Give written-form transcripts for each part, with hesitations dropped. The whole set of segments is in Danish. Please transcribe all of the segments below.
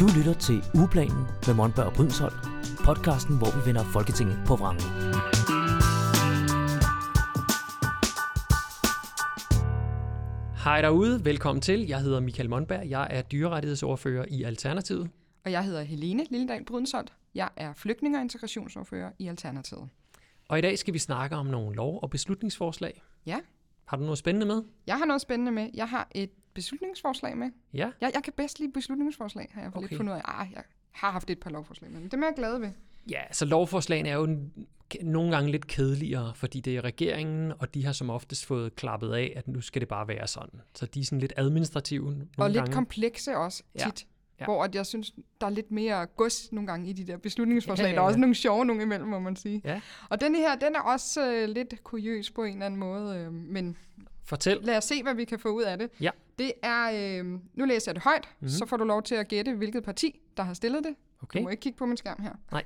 Du lytter til Ugeplanen med Monberg og Brydensholt, podcasten, hvor vi vender Folketinget på vrangen. Hej derude, velkommen til. Jeg hedder Michael Monberg, jeg er dyrerettighedsordfører i Alternativet. Og jeg hedder Helene Lilledal Brydensholt, jeg er flygtninge- og integrationsordfører i Alternativet. Og i dag skal vi snakke om nogle lov- og beslutningsforslag. Ja. Har du noget spændende med? Jeg har noget spændende med. Jeg har et beslutningsforslag med. Ja. Jeg kan bedst lide beslutningsforslag, har jeg lidt fundet ud af. Jeg har haft et par lovforslag med, men dem er jeg glad ved. Ja, så lovforslagene er jo nogle gange lidt kedeligere, fordi det er regeringen, og de har som oftest fået klappet af, at nu skal det bare være sådan. Så de er sådan lidt administrative nogle gange. Og lidt komplekse også tit. Ja. Hvor jeg synes, der er lidt mere gods nogle gange i de der beslutningsforslag. Ja. Der er også nogle sjove nogle imellem, må man sige. Ja. Og denne her, den er også lidt kuriøs på en eller anden måde, men fortæl. Lad os se, hvad vi kan få ud af det. Ja. Det er, nu læser jeg det højt, så får du lov til at gætte, hvilket parti, der har stillet det. Okay. Du må ikke kigge på min skærm her. Nej.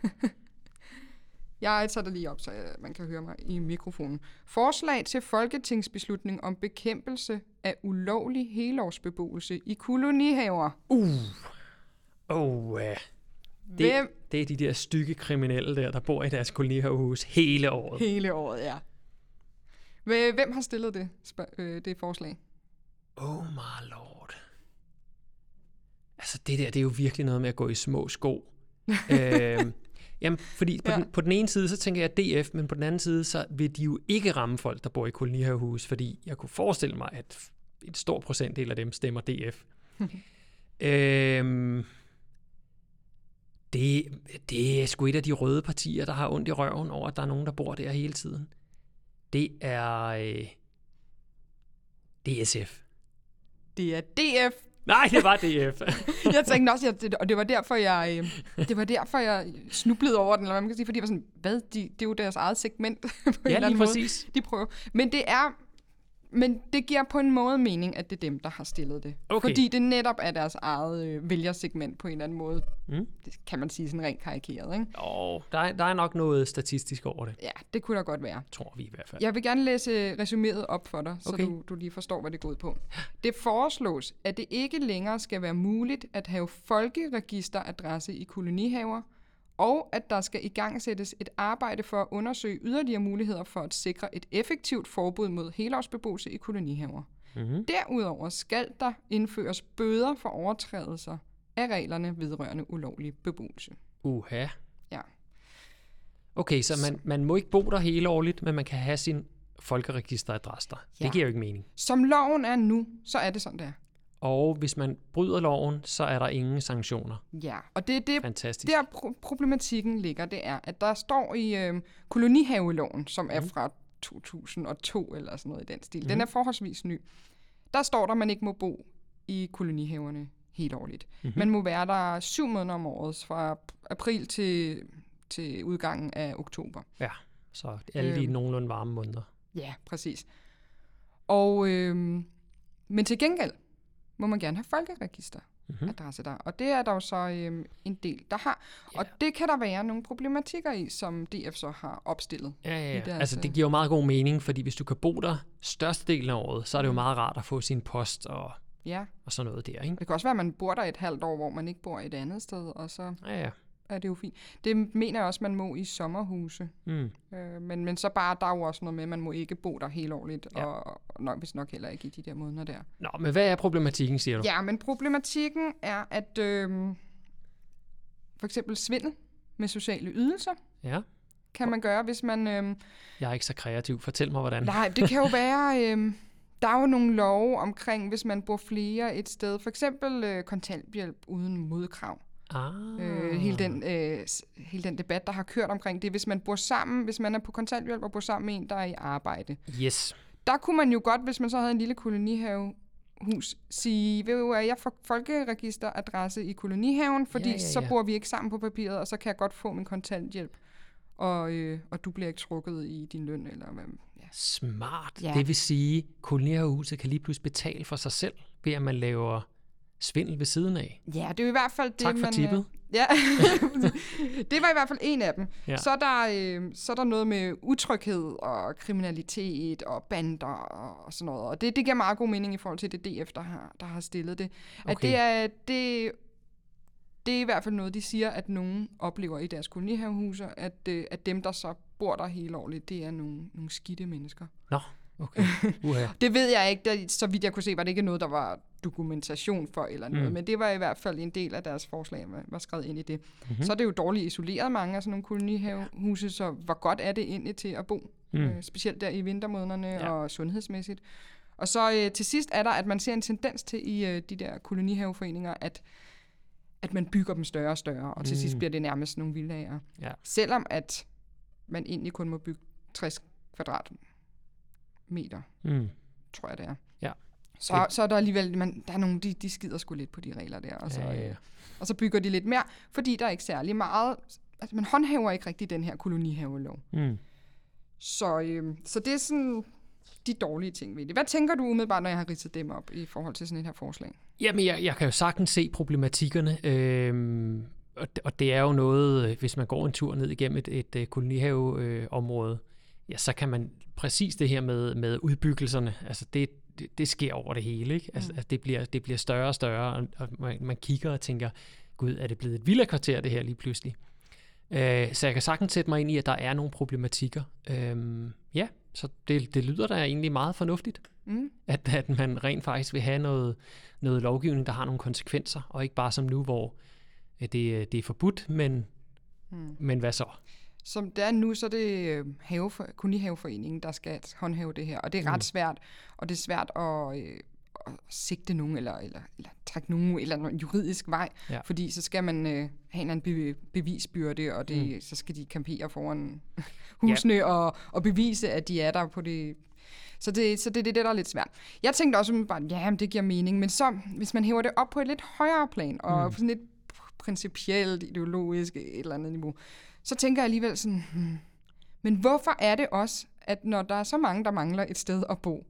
Jeg tager det lige op, så man kan høre mig i mikrofonen. Forslag til folketingsbeslutning om bekæmpelse af ulovlig helårsbeboelse i kolonihaver. Det er de der stykke kriminelle der bor i deres kolonihavehus hele året. Hele året, ja. Hvem har stillet det forslag? Oh my lord. Altså det der, det er jo virkelig noget med at gå i små sko. Jamen, fordi på den ene side, så tænker jeg DF, men på den anden side, så vil de jo ikke ramme folk, der bor i kolonihavehus, fordi jeg kunne forestille mig, at et stor procentdel af dem stemmer DF. Det er sgu et af de røde partier, der har ondt i røven over, at der er nogen, der bor der hele tiden. Det er SF. Det er DF. Nej, det var DF. Jeg tænkte også, og det var derfor jeg snublede over den, eller hvad man kan sige, fordi jeg var sådan, det er jo deres eget segment på en eller anden præcis. Måde. De prøver. Men det giver på en måde mening, at det er dem, der har stillet det. Okay. Fordi det netop er deres eget vælgersegment på en eller anden måde. Mm. Det kan man sige sådan rent karikeret, ikke? Der er nok noget statistisk over det. Ja, det kunne der godt være. Tror vi i hvert fald. Jeg vil gerne læse resuméet op for dig, så du lige forstår, hvad det går ud på. Det foreslås, at det ikke længere skal være muligt at have folkeregisteradresse i kolonihaver, og at der skal igangsættes et arbejde for at undersøge yderligere muligheder for at sikre et effektivt forbud mod helårsbeboelse i kolonihaver. Mm-hmm. Derudover skal der indføres bøder for overtrædelser af reglerne vedrørende ulovlig beboelse. Uha. Ja. Okay, så man må ikke bo der hele årligt, men man kan have sin folkeregisteradresse der. Ja. Det giver jo ikke mening. Som loven er nu, så er det sådan, det er. Og hvis man bryder loven, så er der ingen sanktioner. Ja, og det er det, der problematikken ligger, det er, at der står i kolonihaveloven, som er fra 2002 eller sådan noget i den stil. Den er forholdsvis ny. Der står der, at man ikke må bo i kolonihaverne helt årligt. Mm-hmm. Man må være der 7 måneder om året, fra april til udgangen af oktober. Ja, så alle de nogenlunde varme måneder. Ja, præcis. Og, men til gengæld må man gerne have folkeregisteradresse der. Og det er der jo så en del, der har. Ja. Og det kan der være nogle problematikker i, som DF så har opstillet. Ja. I deres, altså det giver jo meget god mening, fordi hvis du kan bo der størstedelen af året, så er det jo meget rart at få sin post og sådan noget der, ikke? Det kan også være, at man bor der et halvt år, hvor man ikke bor et andet sted, og så er det jo fint. Det mener jeg også, man må i sommerhuse. Mm. Men så bare, der er jo også noget med, man må ikke bo der hele årligt, og nok heller ikke i de der måneder der. Nå, men hvad er problematikken, siger du? Ja, men problematikken er, at for eksempel svindel med sociale ydelser kan man gøre, hvis man... Jeg er ikke så kreativ. Fortæl mig, hvordan. Nej, det kan jo være... Der er jo nogle love omkring, hvis man bor flere et sted. For eksempel kontanthjælp uden modkrav. Hele den debat, der har kørt omkring det, hvis man bor sammen, hvis man er på kontanthjælp og bor sammen med en, der er i arbejde. Yes. Der kunne man jo godt, hvis man så havde en lille kolonihavehus, sige, ved du, at jeg får folkeregisteradresse i kolonihaven, fordi så bor vi ikke sammen på papiret, og så kan jeg godt få min kontanthjælp, og du bliver ikke trukket i din løn. Eller hvad. Ja. Smart. Ja. Det vil sige, at kolonihavehuset kan lige pludselig betale for sig selv, ved at man laver... svindel ved siden af. Ja, det er i hvert fald det, man... Tak for tippet. Ja, det var i hvert fald en af dem. Ja. Så er der noget med utryghed og kriminalitet og bander og sådan noget. Og det giver meget god mening i forhold til det DF, der har stillet det. At det er det Det er i hvert fald noget, de siger, at nogen oplever i deres kolonihavehuse, at dem, der så bor der hele året, det er nogle skidte mennesker. Nå, okay. Det ved jeg ikke. Så vidt jeg kunne se, var det ikke noget, der var dokumentation for eller noget, men det var i hvert fald en del af deres forslag, var skrevet ind i det. Mm-hmm. Så er det jo dårligt isoleret, mange af sådan nogle kolonihavehuse, så hvor godt er det egentlig til at bo? Specielt der i vintermånederne og sundhedsmæssigt. Og så til sidst er der, at man ser en tendens til i de der kolonihaveforeninger, at man bygger dem større og større, og til sidst bliver det nærmest nogle villager. Ja. Selvom at man egentlig kun må bygge 60 kvadratmeter, tror jeg det er. Ja. Så er der alligevel, der er nogle, de skider sgu lidt på de regler der, og så bygger de lidt mere, fordi der er ikke særlig meget, altså man håndhæver ikke rigtig den her kolonihavelov. Så det er sådan de dårlige ting ved det. Hvad tænker du umiddelbart, når jeg har ridset dem op i forhold til sådan et her forslag? Jamen, jeg kan jo sagtens se problematikkerne, og det er jo noget, hvis man går en tur ned igennem et kolonihaveområde, så kan man præcis det her med udbyggelserne, altså det sker over det hele, ikke? Altså, det bliver større og større, og man kigger og tænker, gud, er det blevet et villakvarter, det her lige pludselig? Så jeg kan sagtens sætte mig ind i, at der er nogle problematikker. Ja, så det lyder da egentlig meget fornuftigt, at man rent faktisk vil have noget lovgivning, der har nogle konsekvenser, og ikke bare som nu, hvor det er forbudt, men hvad så? Som det er nu, så er det kolonihaveforeningen, der skal håndhæve det her, og det er ret svært, og det er svært at sigte nogen, eller trække nogen, eller en juridisk vej, fordi så skal man have en anden bevisbyrde, og det, så skal de kampere foran husene og bevise, at de er der på det. Så det er det, der er lidt svært. Jeg tænkte også, at det giver mening, men så, hvis man hæver det op på et lidt højere plan, og på sådan lidt principielt, ideologisk, et eller andet niveau, så tænker jeg alligevel sådan, men hvorfor er det også, at når der er så mange, der mangler et sted at bo,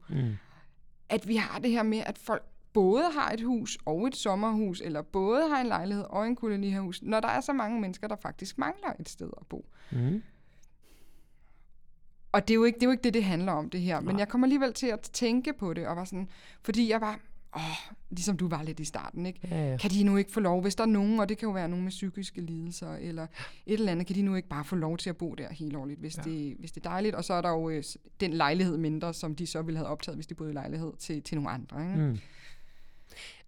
at vi har det her med, at folk både har et hus og et sommerhus, eller både har en lejlighed og en kolonihavehus, når der er så mange mennesker, der faktisk mangler et sted at bo. Og det er jo ikke det handler om, det her. Men jeg kommer alligevel til at tænke på det, og var sådan, fordi jeg var, ligesom du var lidt i starten, ikke? Ja. Kan de nu ikke få lov, hvis der er nogen, og det kan jo være nogen med psykiske lidelser, eller et eller andet, kan de nu ikke bare få lov til at bo der helt årligt, hvis det er dejligt, og så er der jo den lejlighed mindre, som de så ville have optaget, hvis de boede i lejlighed til nogle andre, ikke?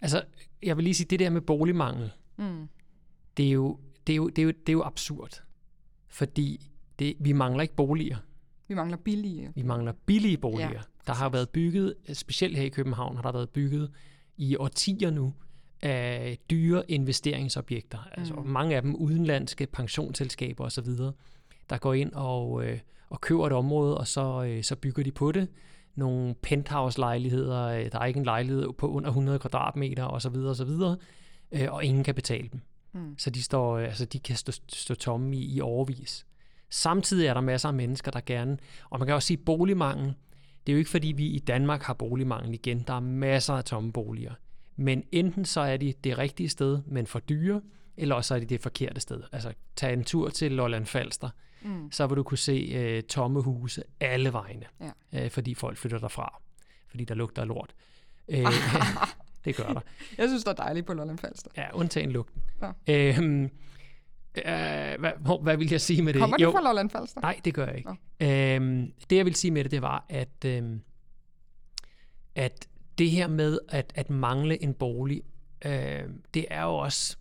Altså, jeg vil lige sige, det der med boligmangel, det er jo absurd, fordi vi mangler ikke boliger. Vi mangler billige. Vi mangler billige boliger. Ja. Der har været bygget, specielt her i København, har der været bygget i årtier nu af dyre investeringsobjekter. Altså mange af dem udenlandske pensionsselskaber osv., der går ind og køber et område, og så bygger de på det. Nogle penthouse-lejligheder, der er ikke en lejlighed på under 100 kvadratmeter osv., og ingen kan betale dem. Så de kan stå tomme i årevis. Samtidig er der masser af mennesker, der gerne... Og man kan også sige, at boligmangel, det er jo ikke fordi, vi i Danmark har boligmangel igen. Der er masser af tomme boliger. Men enten så er de det rigtige sted, men for dyre, eller også er de det forkerte sted. Altså, tag en tur til Lolland Falster, så vil du kunne se tomme huse alle vegne, fordi folk flytter derfra, fordi der lugter lort. Det gør der. Jeg synes, det er dejligt på Lolland Falster. Ja, undtagen lugten. Ja. Hvad vil jeg sige med det? Kommer du fra Lolland Falster? Nej, det gør jeg ikke. Det, jeg vil sige med det, var, at det her med at mangle en bolig, det er jo også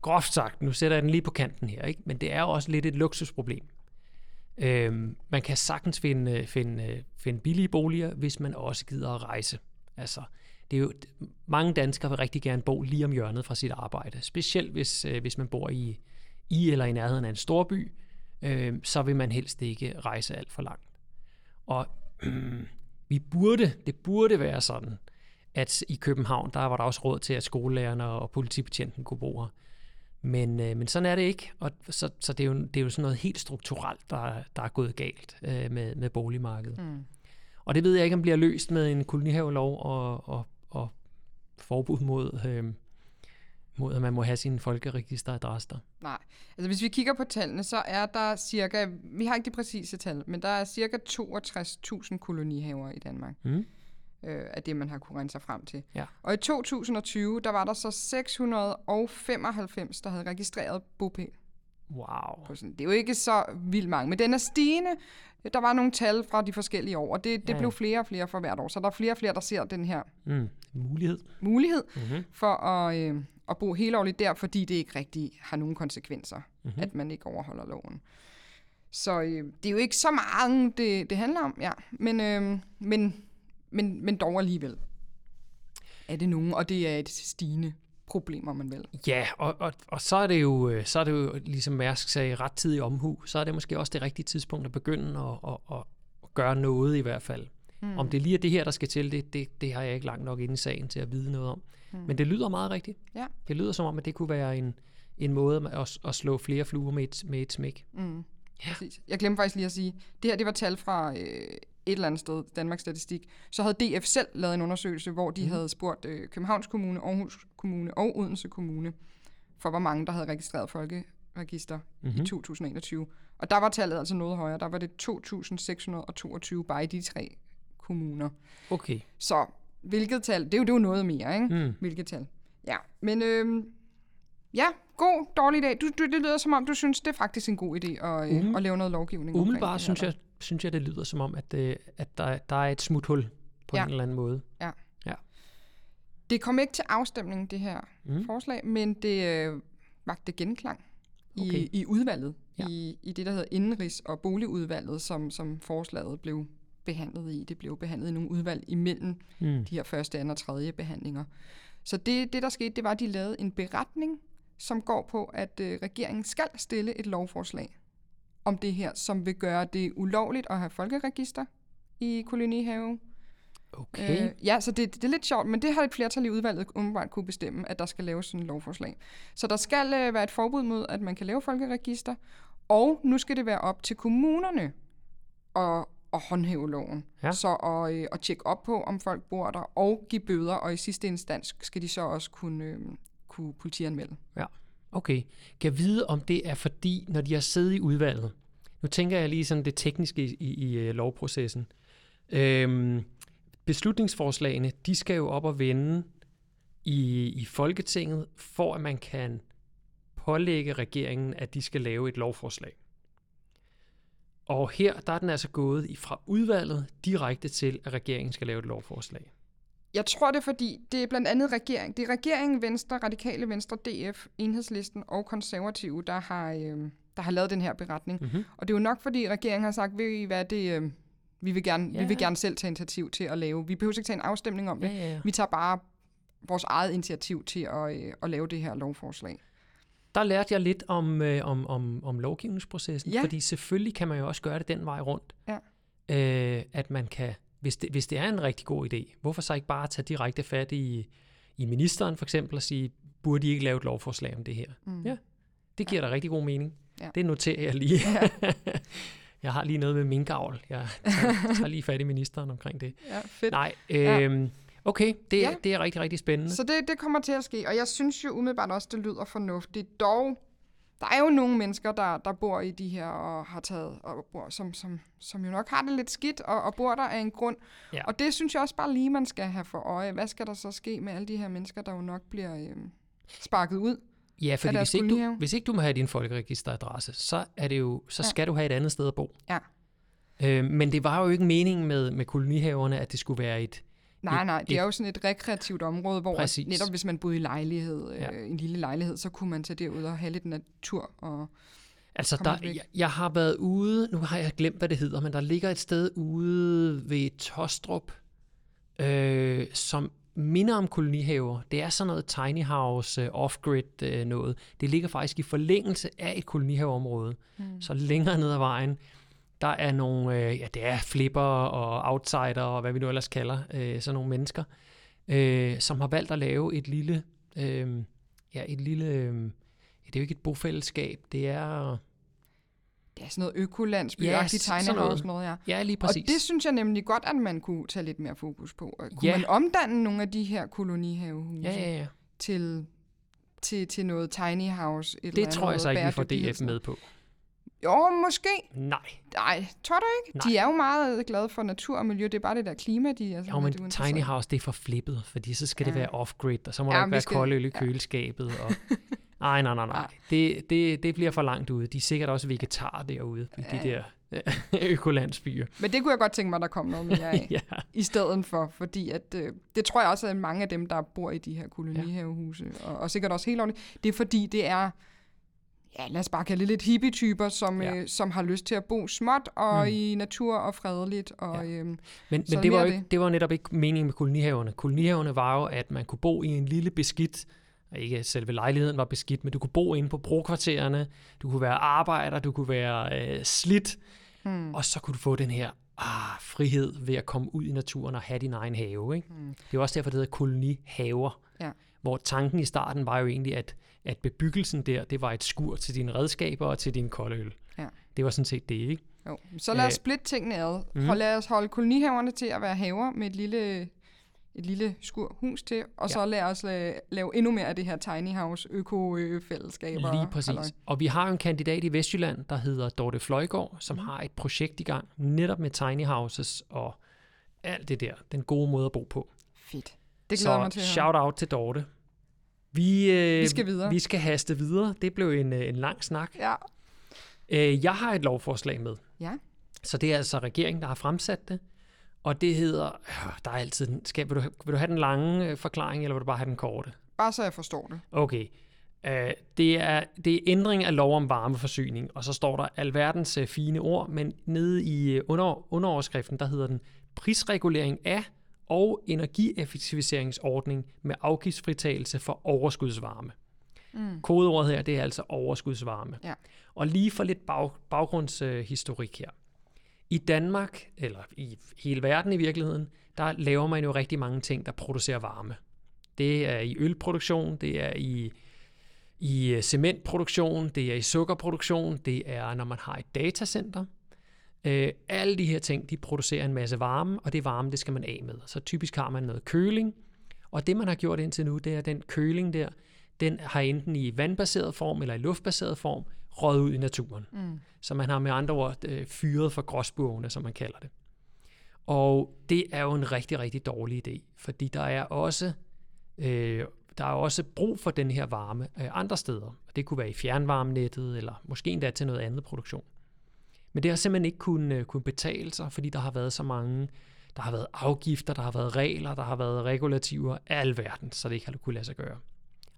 groft sagt, nu sætter jeg den lige på kanten her, ikke? Men det er jo også lidt et luksusproblem. Man kan sagtens finde billige boliger, hvis man også gider at rejse. Altså, det er jo, mange danskere vil rigtig gerne bo lige om hjørnet fra sit arbejde. Specielt hvis man bor i eller i nærheden af en storby, så vil man helst ikke rejse alt for langt. Og det burde være sådan, at i København, der var der også råd til, at skolelærerne og politibetjenten kunne bo her. Men sådan er det ikke, og så det er jo sådan noget helt strukturelt, der er gået galt med boligmarkedet. Og det ved jeg ikke, om bliver løst med en kolonihavelov og forbud mod, at man må have sine folkeregisteradresse der. Nej, altså hvis vi kigger på tallene, så er der cirka, vi har ikke de præcise tal, men der er cirka 62.000 kolonihaver i Danmark. af det, man har kunnet rente sig frem til. Ja. Og i 2020, der var der så 695, der havde registreret bopæl. Wow. Det er jo ikke så vildt mange, men den er stigende. Der var nogle tal fra de forskellige år, og det blev flere og flere for hvert år. Så der er flere og flere, der ser den her mulighed for at bo helårligt der, fordi det ikke rigtig har nogen konsekvenser, at man ikke overholder loven. Så det er jo ikke så meget, det handler om, ja. Men dog alligevel er det nogen, og det er et stigende problem, om man vil. Ja, og så er det jo ligesom Mærsk sagde, rettidig omhu, så er det måske også det rigtige tidspunkt at begynde at gøre noget i hvert fald. Mm. Om det lige er det her, der skal til, det har jeg ikke langt nok inde i sagen til at vide noget om. Mm. Men det lyder meget rigtigt. Ja. Det lyder som om, at det kunne være en måde at slå flere fluer med et smæk. Mm. Ja. Jeg glemte faktisk lige at sige, det her det var tal fra et eller andet sted, Danmarks Statistik. Så havde DF selv lavet en undersøgelse, hvor de havde spurgt Københavns Kommune, Aarhus Kommune og Odense Kommune, for hvor mange, der havde registreret folkeregister i 2021. Og der var tallet altså noget højere. Der var det 2.622 bare i de tre kommuner. Okay. Så hvilket tal? Det er jo noget mere, ikke? Mm. Hvilket tal? Ja, men... Ja, god, dårlig dag. Det lyder som om, du synes, det er faktisk en god idé at lave noget lovgivning. Umiddelbart synes jeg, det lyder som om, at der er et smuthul på en eller anden måde. Ja. Ja. Det kom ikke til afstemning, det her forslag, men det vagte genklang i udvalget, i det, der hedder Indenrigs- og Boligudvalget, som forslaget blev behandlet i. Det blev behandlet i nogle udvalg imellem de her første, anden og tredje behandlinger. Så det, der skete, det var, at de lavede en beretning, som går på, at regeringen skal stille et lovforslag om det her, som vil gøre det ulovligt at have folkeregister i kolonihave. Okay. Ja, så det er lidt sjovt, men det har et flertal i udvalget umiddelbart kunne bestemme, at der skal laves sådan et lovforslag. Så der skal være et forbud mod, at man kan lave folkeregister, og nu skal det være op til kommunerne at håndhæve loven. Ja. Så at tjekke op på, om folk bor der, og give bøder, og i sidste instans skal de så også kunne politianmelde. Ja, okay. Kan jeg vide, om det er fordi, når de har siddet i udvalget, nu tænker jeg lige sådan det tekniske i lovprocessen. Beslutningsforslagene, de skal jo op og vende i Folketinget, for at man kan pålægge regeringen, at de skal lave et lovforslag. Og her, der er den altså gået fra udvalget direkte til, at regeringen skal lave et lovforslag. Jeg tror det, er, fordi det er blandt andet regeringen. Det er regeringen, Venstre, Radikale Venstre, DF, Enhedslisten og Konservative, der har lavet den her beretning. Mm-hmm. Og det er jo nok, fordi regeringen har sagt, ved I hvad, det, vi vil gerne selv tage initiativ til at lave. Vi behøver ikke tage en afstemning om det. Ja. Vi tager bare vores eget initiativ til at lave det her lovforslag. Der lærte jeg lidt om lovgivningsprocessen, fordi selvfølgelig kan man jo også gøre det den vej rundt, at man kan, hvis det er en rigtig god idé, hvorfor så ikke bare tage direkte fat i ministeren for eksempel og sige, burde I ikke lave et lovforslag om det her? Mm. Ja, det giver da rigtig god mening. Ja. Det noterer jeg lige. Ja. Jeg har lige noget med minkavl. Jeg tager lige fat i ministeren omkring det. Ja, fedt. Nej, okay, det er rigtig, rigtig spændende. Så det kommer til at ske, og jeg synes jo umiddelbart også, det lyder fornuftigt. Dog, der er jo nogle mennesker, der bor i de her, og har taget, og bor, som jo nok har det lidt skidt, og bor der af en grund. Ja. Og det synes jeg også bare lige, man skal have for øje. Hvad skal der så ske med alle de her mennesker, der jo nok bliver sparket ud? Ja, fordi hvis ikke du må have din folkeregisteradresse, så er det jo, så skal du have et andet sted at bo. Ja. Men det var jo ikke meningen med kolonihaverne, at det skulle være et... Nej, det er jo sådan et rekreativt område, hvor netop hvis man boede i lejlighed, en lille lejlighed, så kunne man tage derud og have lidt natur. Og altså, jeg har været ude, nu har jeg glemt, hvad det hedder, men der ligger et sted ude ved Tostrup, som minder om kolonihaver. Det er sådan noget tiny house, off-grid noget. Det ligger faktisk i forlængelse af et kolonihaveområde, så længere ned ad vejen. Der er nogle, det er flipper og outsider og hvad vi nu ellers kalder, sådan nogle mennesker, som har valgt at lave et lille, det er jo ikke et bofællesskab, det er sådan noget økolandsby, de tegner og sådan noget, Ja, lige præcis. Og det synes jeg nemlig godt, at man kunne tage lidt mere fokus på. Kunne man omdanne nogle af de her kolonihavehuse til noget tiny house? Det tror jeg så ikke, vi får DF med på. Jo, måske. Nej, tror du ikke? Nej. De er jo meget glade for natur og miljø. Det er bare det der klima, de er... Jo, men det tiny house, det er for flippet, fordi så skal det være off-grid, og så må der ikke være kolde øl i køleskabet. Og... Nej. Det bliver for langt ude. De er sikkert også vegetarer derude i de der økolandsbyer. Men det kunne jeg godt tænke mig, der kom noget mere af. I stedet for, fordi at, det tror jeg også, at mange af dem, der bor i de her kolonihavehuse, og sikkert også helt ordentligt, det er fordi, det er... Ja, lad os bare kalde det lidt hippie-typer, som har lyst til at bo småt og i natur og fredeligt. Og, men det var jo ikke, det var netop ikke meningen med kolonihaverne. Kolonihaverne var jo, at man kunne bo i en lille beskidt, og ikke selve lejligheden var beskidt, men du kunne bo inde på brokvartererne, du kunne være arbejder, du kunne være slidt, og så kunne du få den her frihed ved at komme ud i naturen og have din egen have. Ikke? Det er også derfor, det hedder kolonihaver, hvor tanken i starten var jo egentlig, at bebyggelsen der, det var et skur til dine redskaber og til din kolde øl. Ja. Det var sådan set det, ikke? Jo. Så lad os splitte tingene ad. Og lad os holde kolonihaverne til at være haver med et lille skurhus til, og så lad os lave endnu mere af det her tiny house øko-fællesskaber. Lige præcis. Halløj. Og vi har en kandidat i Vestjylland, der hedder Dorte Fløjgaard, som har et projekt i gang, netop med tiny houses og alt det der. Den gode måde at bo på. Fedt. Det glæder mig til. Så shout-out til Dorte. Vi skal haste videre. Det blev en lang snak. Ja. Jeg har et lovforslag med. Ja. Så det er altså regeringen, der har fremsat det. Og det hedder... der er altid... Vil du have den lange forklaring, eller vil du bare have den korte? Bare så jeg forstår det. Okay. Det er ændring af lov om varmeforsyning, og så står der alverdens fine ord, men nede i underoverskriften, der hedder den prisregulering af og energieffektiviseringsordning med afgiftsfritagelse for overskudsvarme. Kodeordet her, det er altså overskudsvarme. Ja. Og lige for lidt baggrundshistorik her. I Danmark, eller i hele verden i virkeligheden, der laver man jo rigtig mange ting, der producerer varme. Det er i ølproduktion, det er i cementproduktion, det er i sukkerproduktion, det er, når man har et datacenter. Alle de her ting, de producerer en masse varme, og det varme, det skal man af med. Så typisk har man noget køling, og det man har gjort indtil nu, det er, at den køling der, den har enten i vandbaseret form eller i luftbaseret form røget ud i naturen. Så man har med andre ord fyret for gråspurvene, som man kalder det. Og det er jo en rigtig, rigtig dårlig idé, fordi der er også brug for den her varme andre steder. Det kunne være i fjernvarmenettet, eller måske endda til noget andet produktion. Men det har simpelthen ikke kunne betale sig, fordi der har været så mange, der har været afgifter, der har været regler, der har været regulativer af alverden, så det ikke har kunne lade sig gøre.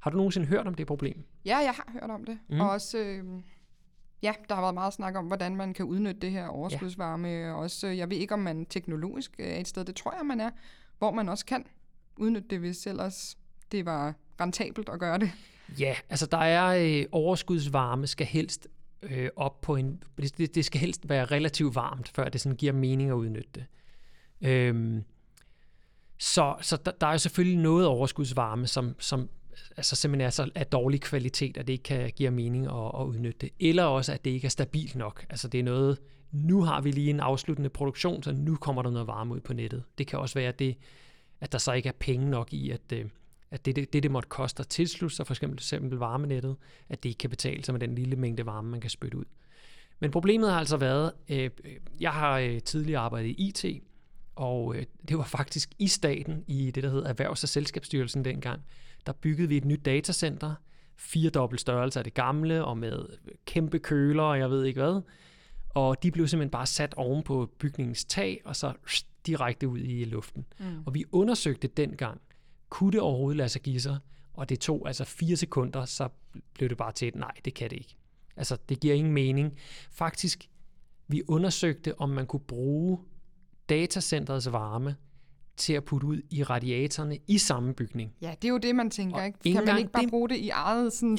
Har du nogensinde hørt om det problem? Ja, jeg har hørt om det. Og også, der har været meget snak om, hvordan man kan udnytte det her overskudsvarme. Også, jeg ved ikke, om man teknologisk er et sted, det tror jeg, man er, hvor man også kan udnytte det, hvis ellers det var rentabelt at gøre det. Ja, altså der er overskudsvarme skal helst op på en... Det skal helst være relativt varmt, før det sådan giver mening at udnytte det. Så der er jo selvfølgelig noget overskudsvarme, som altså simpelthen er så af dårlig kvalitet, at det ikke kan give mening at udnytte det. Eller også, at det ikke er stabilt nok. Altså det er noget... Nu har vi lige en afsluttende produktion, så nu kommer der noget varme ud på nettet. Det kan også være, at der så ikke er penge nok i, at det måtte koste at tilslutte sig, for eksempel varmenettet, at det ikke kan betale sig med den lille mængde varme, man kan spytte ud. Men problemet har altså været, jeg har tidligere arbejdet i IT, og det var faktisk i staten, i det der hed Erhvervs- og Selskabsstyrelsen dengang, der byggede vi et nyt datacenter, 4-dobbelt størrelse af det gamle, og med kæmpe køler, og jeg ved ikke hvad. Og de blev simpelthen bare sat oven på bygningens tag, og så direkte ud i luften. Og vi undersøgte dengang, kunne det overhovedet lade sig give sig? Og det tog altså 4 sekunder, så blev det bare til et nej, det kan det ikke. Altså, det giver ingen mening. Faktisk, vi undersøgte, om man kunne bruge datacenterets varme til at putte ud i radiatorerne i samme bygning. Ja, det er jo det, man tænker, og ikke? Kan man ikke bare bruge det i eget sådan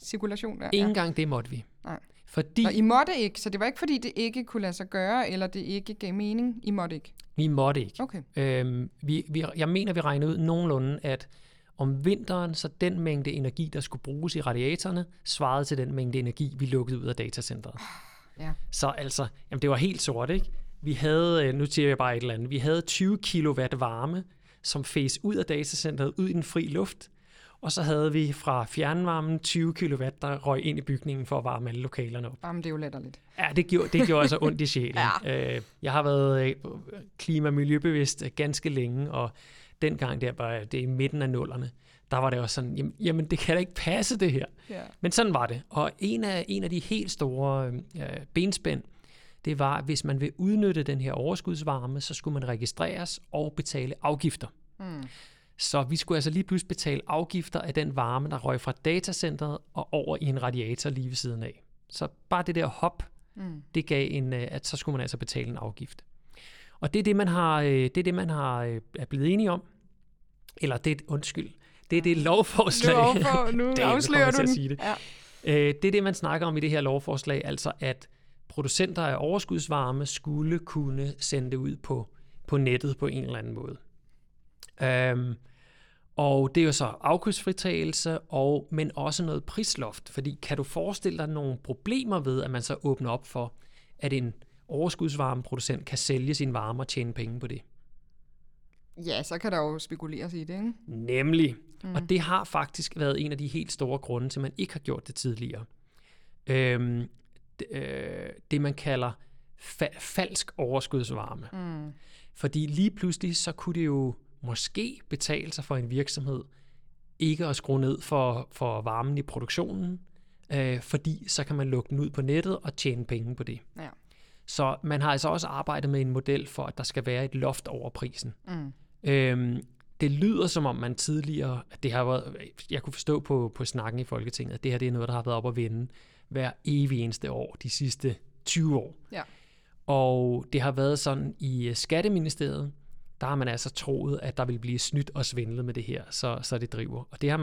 cirkulation? Der? Ingen gang det måtte vi. Nej. Fordi... Og I måtte ikke, så det var ikke, fordi det ikke kunne lade sig gøre, eller det ikke gav mening? I måtte ikke? Vi måtte ikke. Okay. Jeg mener, vi regnede ud nogenlunde, at om vinteren, så den mængde energi, der skulle bruges i radiatorerne, svarede til den mængde energi, vi lukkede ud af datacenteret. Ja. Så altså, det var helt sort, ikke? Vi havde, nu siger jeg bare et eller andet, vi havde 20 kilowatt varme, som fæs ud af datacenteret, ud i den fri luft, Og så havde vi fra fjernvarmen 20 kW, der røg ind i bygningen for at varme alle lokalerne op. Jamen, det er jo letterligt. Ja, det gjorde altså ondt i sjælen. Ja. Jeg har været klima- og miljøbevidst ganske længe, og dengang der var det i midten af 00'erne. Der var det også sådan, jamen det kan da ikke passe det her. Yeah. Men sådan var det. Og en af de helt store benspænd, det var, at hvis man vil udnytte den her overskudsvarme, så skulle man registreres og betale afgifter. Mm. Så vi skulle altså lige pludselig betale afgifter af den varme, der røg fra datacenteret og over i en radiator lige ved siden af. Så bare det der hop, det gav at så skulle man altså betale en afgift. Og det er det, man har er blevet enige om. Eller det er det lovforslag. Nu afslører du den. Ja. Det er det, man snakker om i det her lovforslag, altså at producenter af overskudsvarme skulle kunne sende det ud på nettet på en eller anden måde. Og det er jo så afgiftsfritagelse, men også noget prisloft, fordi kan du forestille dig nogle problemer ved, at man så åbner op for, at en overskudsvarmeproducent kan sælge sin varme og tjene penge på det? Ja, så kan der jo spekuleres i det, ikke? Nemlig. Mm. Og det har faktisk været en af de helt store grunde til, at man ikke har gjort det tidligere. Det man kalder falsk overskudsvarme. Mm. Fordi lige pludselig, så kunne det jo måske betale sig for en virksomhed ikke at skrue ned for varmen i produktionen, fordi så kan man lukke den ud på nettet og tjene penge på det. Ja. Så man har altså også arbejdet med en model for, at der skal være et loft over prisen. Mm. Det lyder som om man tidligere, det har været, jeg kunne forstå på snakken i Folketinget, at det her det er noget, der har været op at vende hver evig eneste år, de sidste 20 år. Ja. Og det har været sådan i Skatteministeriet, der har man altså troet, at der ville blive snydt og svindlet med det her, så det driver. Og det har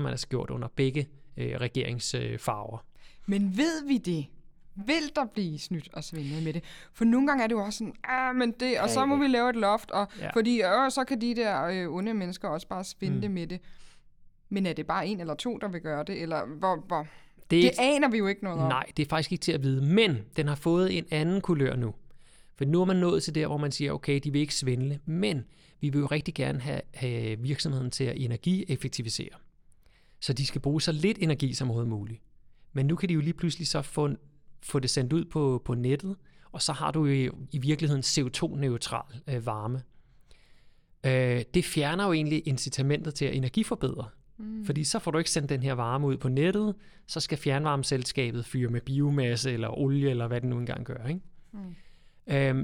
man altså gjort under begge regeringsfarver. Men ved vi det? Vil der blive snydt og svindlet med det? For nogle gange er det jo også sådan, men det, og så må vi lave et loft, og fordi så kan de der onde mennesker også bare svindle med det. Men er det bare en eller to, der vil gøre det? Eller hvor? Det aner vi jo ikke noget om. Nej, det er faktisk ikke til at vide, men den har fået en anden kulør nu. For nu er man nået til der, hvor man siger, okay, de vil ikke svindle, men vi vil jo rigtig gerne have virksomheden til at energieffektivisere. Så de skal bruge så lidt energi som overhovedet muligt. Men nu kan de jo lige pludselig så få det sendt ud på nettet, og så har du jo i virkeligheden CO2-neutral varme. Det fjerner jo egentlig incitamentet til at energiforbedre, fordi så får du ikke sendt den her varme ud på nettet, så skal fjernvarmeselskabet fyre med biomasse eller olie, eller hvad det nu engang gør. Ikke?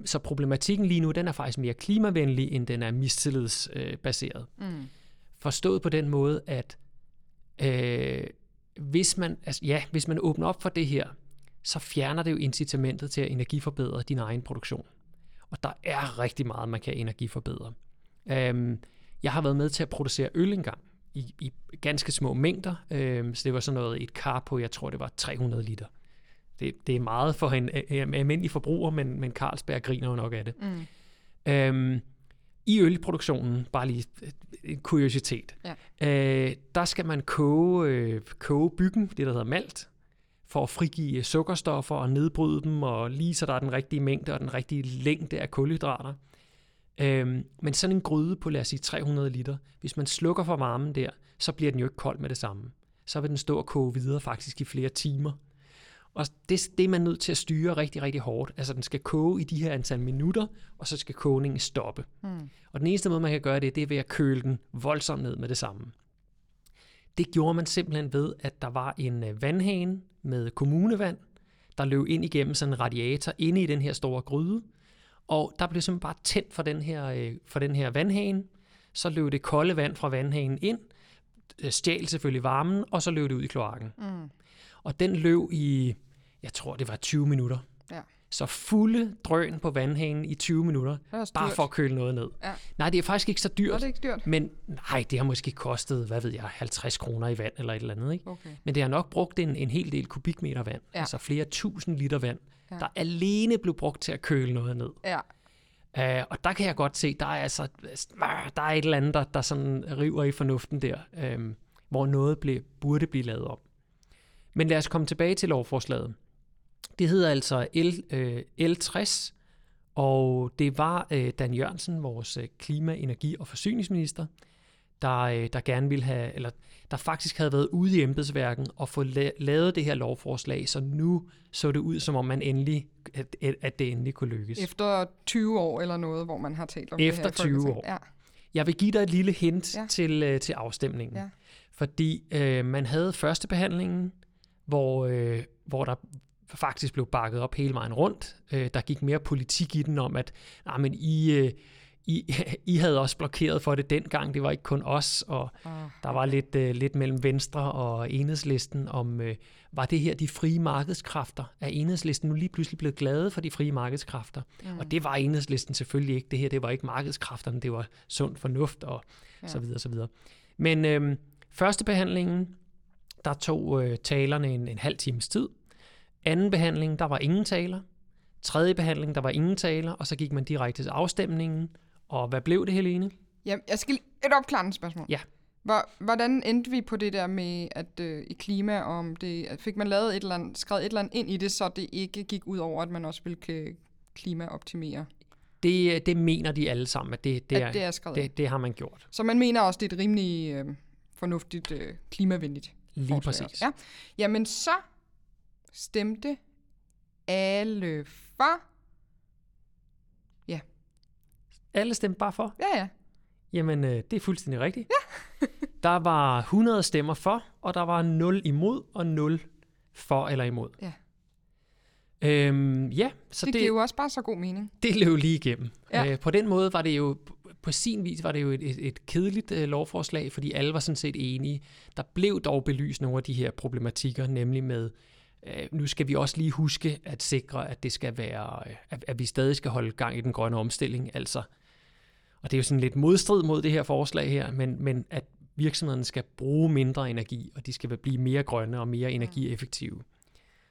Så problematikken lige nu, den er faktisk mere klimavenlig, end den er mistillidsbaseret. Forstået på den måde, at hvis man åbner op for det her, så fjerner det jo incitamentet til at energiforbedre din egen produktion. Og der er rigtig meget, man kan energiforbedre. Jeg har været med til at producere øl engang i ganske små mængder, så det var sådan noget et kar på, jeg tror det var 300 liter. Det er meget for en almindelig forbruger, men Carlsberg griner jo nok af det. I ølproduktionen, bare lige en kuriositet, der skal man koge byggen, det der hedder malt, for at frigive sukkerstoffer og nedbryde dem, og lige så der er den rigtige mængde og den rigtige længde af kulhydrater. Men sådan en gryde på, lad os sige, 300 liter, hvis man slukker for varmen der, så bliver den jo ikke kold med det samme. Så vil den stå og koge videre faktisk i flere timer. Og det er man nødt til at styre rigtig, rigtig hårdt. Altså den skal koge i de her antal minutter, og så skal kogningen stoppe. Og den eneste måde, man kan gøre det, det er ved at køle den voldsomt ned med det samme. Det gjorde man simpelthen ved, at der var en vandhane med kommunevand, der løb ind igennem sådan en radiator inde i den her store gryde, og der blev simpelthen bare tændt for den her vandhane, så løb det kolde vand fra vandhanen ind, stjal selvfølgelig varmen, og så løb det ud i kloakken. Og den løb i, jeg tror det var 20 minutter. Ja. Så fulde drøn på vandhanen i 20 minutter, bare for at køle noget ned. Ja. Nej, det er faktisk ikke så dyrt. Er det ikke dyrt? Men nej, det har måske kostet, hvad ved jeg, 50 kroner i vand eller et eller andet. Ikke? Okay. Men det har nok brugt en hel del kubikmeter vand, altså flere tusind liter vand, der alene blev brugt til at køle noget ned. Ja. Og der kan jeg godt se, der er et eller andet, der sådan river i fornuften der, hvor noget burde blive lavet om. Men lad os komme tilbage til lovforslaget. Det hedder altså L60, og det var Dan Jørgensen, vores klima-, energi- og forsyningsminister, der gerne ville have, eller der faktisk havde været ude i embedsværken og få lavet det her lovforslag, så nu så det ud, som om man endelig, at det endelig kunne lykkes. Efter 20 år eller noget, hvor man har talt om det her. Efter 20 år. Ja. Jeg vil give dig et lille hint til afstemningen. Ja. Fordi man havde førstebehandlingen, hvor der faktisk blev bakket op hele vejen rundt. Der gik mere politik i den om, at nej, men I havde også blokeret for det dengang, det var ikke kun os, og der var lidt mellem Venstre og Enhedslisten om, var det her de frie markedskræfter? Er Enhedslisten nu lige pludselig blevet glade for de frie markedskræfter? Mm. Og det var Enhedslisten selvfølgelig ikke, det her, det var ikke markedskræfterne, det var sund fornuft og så videre, så videre. Men førstebehandlingen, der tog talerne en halv times tid. Anden behandling, der var ingen taler. Tredje behandling, der var ingen taler, og så gik man direkte til afstemningen. Og hvad blev det, Helene? Jamen, jeg skal et opklarende spørgsmål. Ja. Hvordan endte vi på det der med, at i klima, om det, fik man lavet skrevet et eller andet ind i det, så det ikke gik ud over, at man også ville klimaoptimere? Det mener de alle sammen, at det er skrevet. Det har man gjort. Så man mener også, det er et rimelig fornuftigt, klimavenligt forslag. Lige præcis. Ja. Jamen, så stemte alle for. Ja. Alle stemte bare for? Ja. Jamen, det er fuldstændig rigtigt. Ja. Der var 100 stemmer for, og der var 0 imod, og 0 for eller imod. Ja. Så det giver jo også bare så god mening. Det løb lige igennem. Ja. På den måde var det jo, på sin vis var det jo et kedeligt lovforslag, fordi alle var sådan set enige. Der blev dog belyst nogle af de her problematikker, nemlig med nu skal vi også lige huske at sikre, at det skal være, at vi stadig skal holde gang i den grønne omstilling. Altså, og det er jo sådan lidt modstrid mod det her forslag her, men at virksomhederne skal bruge mindre energi, og de skal blive mere grønne og mere energieffektive.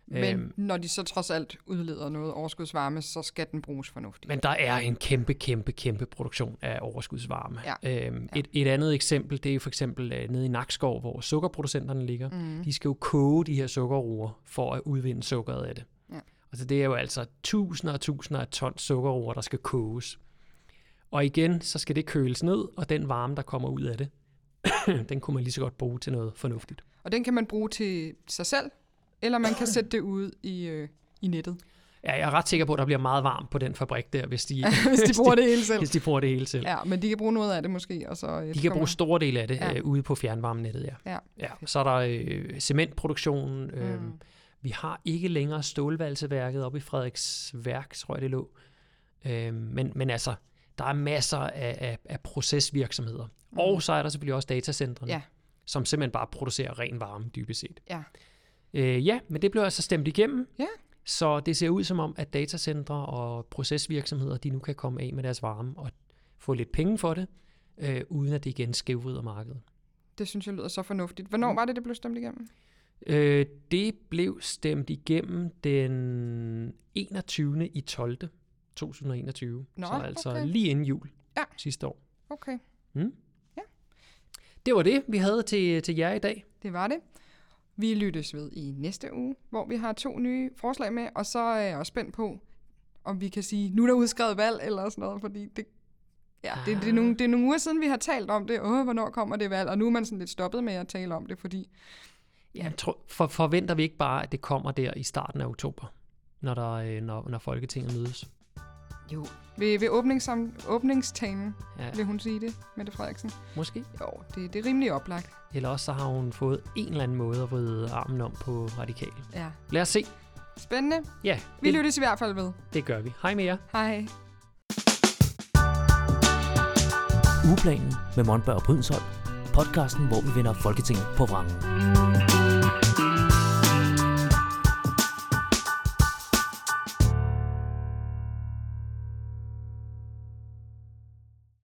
Men når de så trods alt udleder noget overskudsvarme, så skal den bruges fornuftigt. Men der er en kæmpe produktion af overskudsvarme. Ja. Et andet eksempel, det er jo for eksempel nede i Nakskov, hvor sukkerproducenterne ligger. Mm. De skal jo koge de her sukkerroer for at udvinde sukkeret af det. Ja. Altså det er jo altså tusinder og tusinder af ton sukkerroer, der skal koges. Og igen, så skal det køles ned, og den varme, der kommer ud af det, den kunne man lige så godt bruge til noget fornuftigt. Og den kan man bruge til sig selv? Eller man kan sætte det ud i nettet. Ja, jeg er ret sikker på, at der bliver meget varmt på den fabrik der, hvis de bruger det hele selv. Ja, men de kan bruge noget af det måske. Og så bruge store dele af det ude på fjernvarmenettet, ja. Så er der cementproduktionen. Vi har ikke længere stålvalseværket oppe i Frederiksværk, tror jeg det lå. Men altså, der er masser af procesvirksomheder. Mm. Og så er der selvfølgelig også datacentrene, som simpelthen bare producerer ren varme dybest set. Ja. Men det blev altså stemt igennem, så det ser ud som om, at datacentre og procesvirksomheder, de nu kan komme af med deres varme og få lidt penge for det, uden at det igen skævvrider markedet. Det synes jeg lyder så fornuftigt. Hvornår var det blev stemt igennem? Det blev stemt igennem den 21.12.2021, så altså lige inden jul sidste år. Okay. Mm. Ja. Det var det, vi havde til jer i dag. Det var det. Vi lyttes ved i næste uge, hvor vi har 2 nye forslag med, og så er jeg også spændt på, om vi kan sige, nu er der udskrevet valg eller sådan noget, fordi det er nogle uger siden, vi har talt om det. Hvornår kommer det valg? Og nu er man sådan lidt stoppet med at tale om det, fordi... Ja, forventer vi ikke bare, at det kommer der i starten af oktober, når Folketinget mødes? Jo. Ved åbningstalen, vil hun sige det, Mette Frederiksen? Måske. Jo, det er rimelig oplagt. Eller også så har hun fået en eller anden måde at vride armen om på radikale. Ja. Lad os se. Spændende. Ja. Vi lyttes i hvert fald ved. Det gør vi. Hej med jer. Hej. Ugeplanen med Monberg og Brydensholt. Podcasten, hvor vi vender Folketinget på vrangen.